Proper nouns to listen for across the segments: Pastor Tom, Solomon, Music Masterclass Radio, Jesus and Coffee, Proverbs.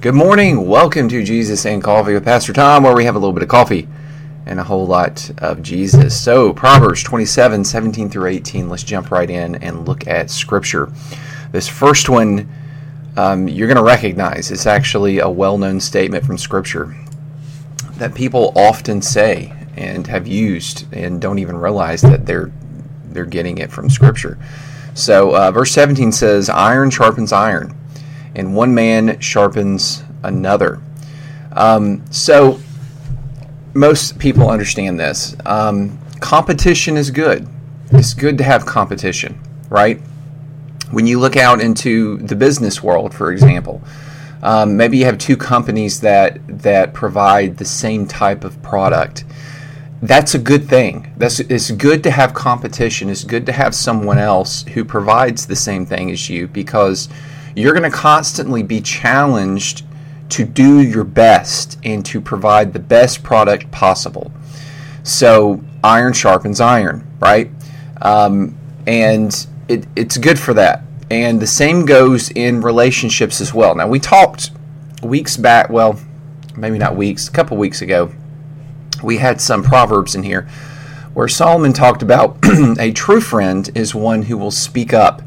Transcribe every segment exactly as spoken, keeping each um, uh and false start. Good morning. Welcome to Jesus and Coffee with Pastor Tom, where we have a little bit of coffee and a whole lot of Jesus. So, Proverbs twenty-seven, seventeen through eighteen. Let's jump right in and look at Scripture. This first one, um, you're going to recognize. It's actually a well-known statement from Scripture that people often say and have used and don't even realize that they're they're getting it from Scripture. So, uh, verse seventeen says, "Iron sharpens iron, and one man sharpens another." Um, so most people understand this. Um, competition is good. It's good to have competition, right? When you look out into the business world, for example, um, maybe you have two companies that that provide the same type of product. That's a good thing. That's it's good to have competition. It's good to have someone else who provides the same thing as you, because you're going to constantly be challenged to do your best and to provide the best product possible. So iron sharpens iron, right? Um, and it, it's good for that. And the same goes in relationships as well. Now, we talked weeks back, well, maybe not weeks, a couple weeks ago, we had some Proverbs in here where Solomon talked about a true friend is one who will speak up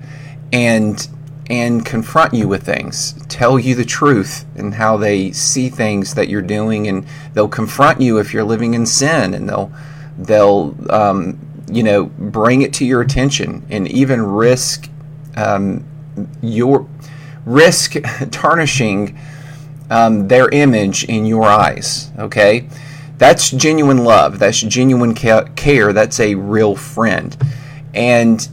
and and confront you with things, tell you the truth and how they see things that you're doing, and they'll confront you if you're living in sin, and they'll they'll um, you know bring it to your attention, and even risk um, your risk tarnishing um, their image in your eyes. Okay, that's genuine love. That's genuine care. That's a real friend, and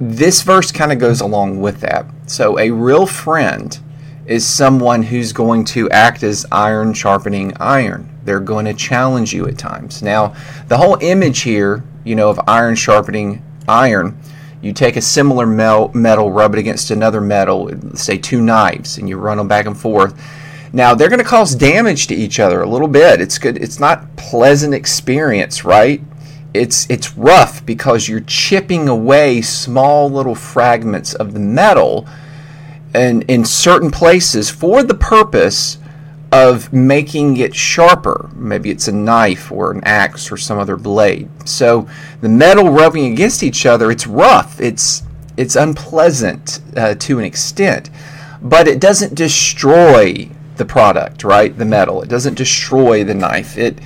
this verse kind of goes along with that. So a real friend is someone who's going to act as iron sharpening iron. They're going to challenge you at times. Now, the whole image here, you know, of iron sharpening iron, you take a similar metal, rub it against another metal, say two knives, and you run them back and forth. Now, they're going to cause damage to each other a little bit. It's good. It's not pleasant experience, right? It's it's rough because you're chipping away small little fragments of the metal and in certain places for the purpose of making it sharper. Maybe it's a knife or an axe or some other blade. So the metal rubbing against each other, it's rough. It's it's unpleasant uh, to an extent, but it doesn't destroy the product, right? The metal. It doesn't destroy the knife. It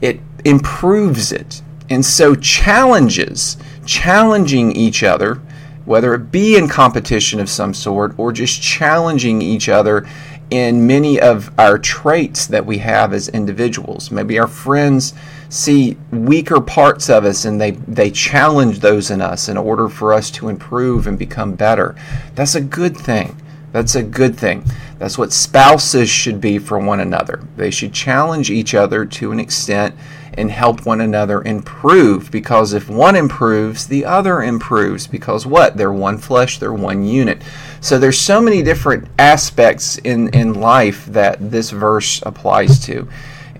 it improves it. And so challenges, challenging each other, whether it be in competition of some sort or just challenging each other in many of our traits that we have as individuals. Maybe our friends see weaker parts of us and they, they challenge those in us in order for us to improve and become better. That's a good thing. That's a good thing. That's what spouses should be for one another. They should challenge each other to an extent and help one another improve, because if one improves, the other improves, because what? They're one flesh, they're one unit. So there's so many different aspects in, in life that this verse applies to.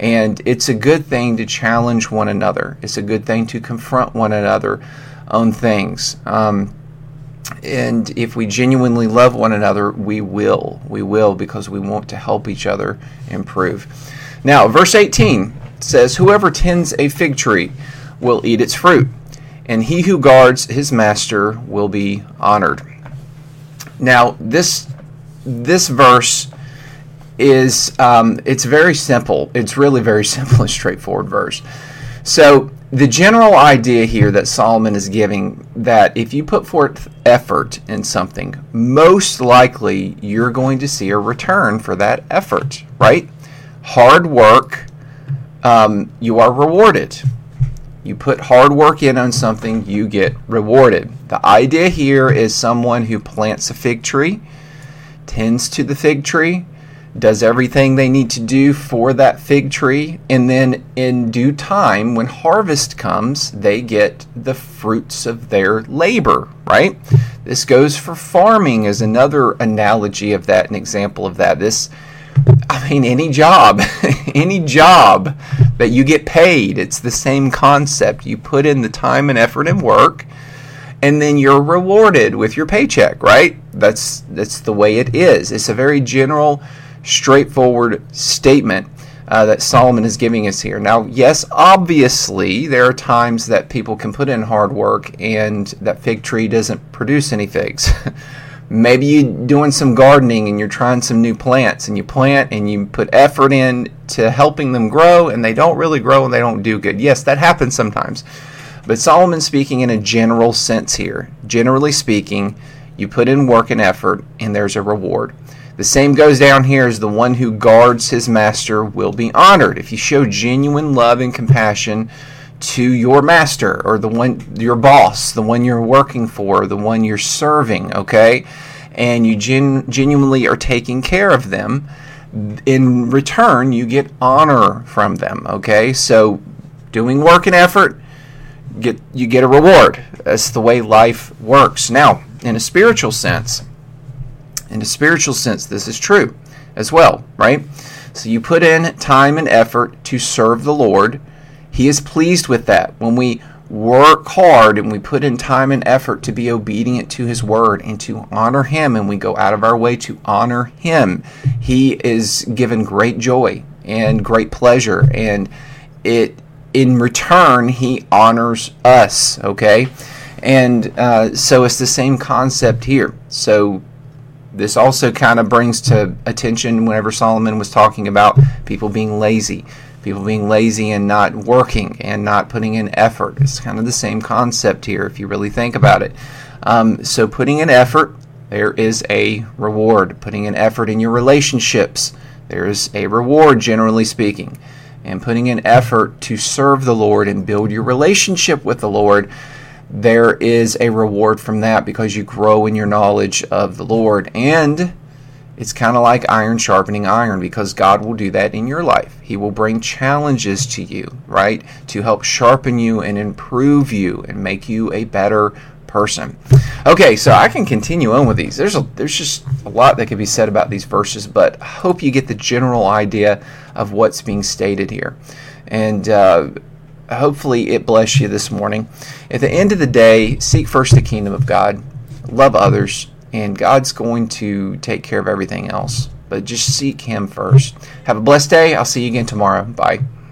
And it's a good thing to challenge one another. It's a good thing to confront one another on things. Um, And if we genuinely love one another, we will. We will, because we want to help each other improve. Now, verse eighteen says, "Whoever tends a fig tree will eat its fruit, and he who guards his master will be honored." Now, this this verse is um, it's very simple. It's really very simple and straightforward verse. So the general idea here that Solomon is giving, that if you put forth effort in something, most likely you're going to see a return for that effort, right? Hard work, um, you are rewarded. You put hard work in on something, you get rewarded. The idea here is someone who plants a fig tree, tends to the fig tree, does everything they need to do for that fig tree, and then in due time, when harvest comes, they get the fruits of their labor, right? This goes for farming, is another analogy of that, an example of that. This I mean, any job, any job that you get paid, it's the same concept. You put in the time and effort and work, and then you're rewarded with your paycheck, right? That's that's the way it is. It's a very general, straightforward statement uh, that Solomon is giving us here. Now, yes, obviously, there are times that people can put in hard work and that fig tree doesn't produce any figs. Maybe you're doing some gardening and you're trying some new plants, and you plant and you put effort in to helping them grow, and they don't really grow and they don't do good. Yes, that happens sometimes. But Solomon's speaking in a general sense here. Generally speaking, you put in work and effort, and there's a reward. The same goes down here as the one who guards his master will be honored. If you show genuine love and compassion to your master, or the one, your boss, the one you're working for, the one you're serving, okay, and you gen- genuinely are taking care of them, in return you get honor from them, okay? So doing work and effort, get you get a reward. That's the way life works. Now, in a spiritual sense, in a spiritual sense, this is true as well, right? So you put in time and effort to serve the Lord. He is pleased with that. When we work hard and we put in time and effort to be obedient to His Word and to honor Him, and we go out of our way to honor Him, He is given great joy and great pleasure, and it in return He honors us, okay? And uh, so it's the same concept here. So this also kind of brings to attention whenever Solomon was talking about people being lazy. People being lazy and not working and not putting in effort. It's kind of the same concept here if you really think about it. Um, so putting in effort, there is a reward. Putting in effort in your relationships, there is a reward, generally speaking. And putting in effort to serve the Lord and build your relationship with the Lord, there is a reward from that because you grow in your knowledge of the Lord. And it's kind of like iron sharpening iron, because God will do that in your life. He will bring challenges to you, right, to help sharpen you and improve you and make you a better person. Okay, so I can continue on with these. There's a, there's just a lot that could be said about these verses, but I hope you get the general idea of what's being stated here. And uh, hopefully it bless you this morning. At the end of the day, seek first the kingdom of God, love others, and God's going to take care of everything else. But just seek Him first. Have a blessed day. I'll see you again tomorrow. Bye.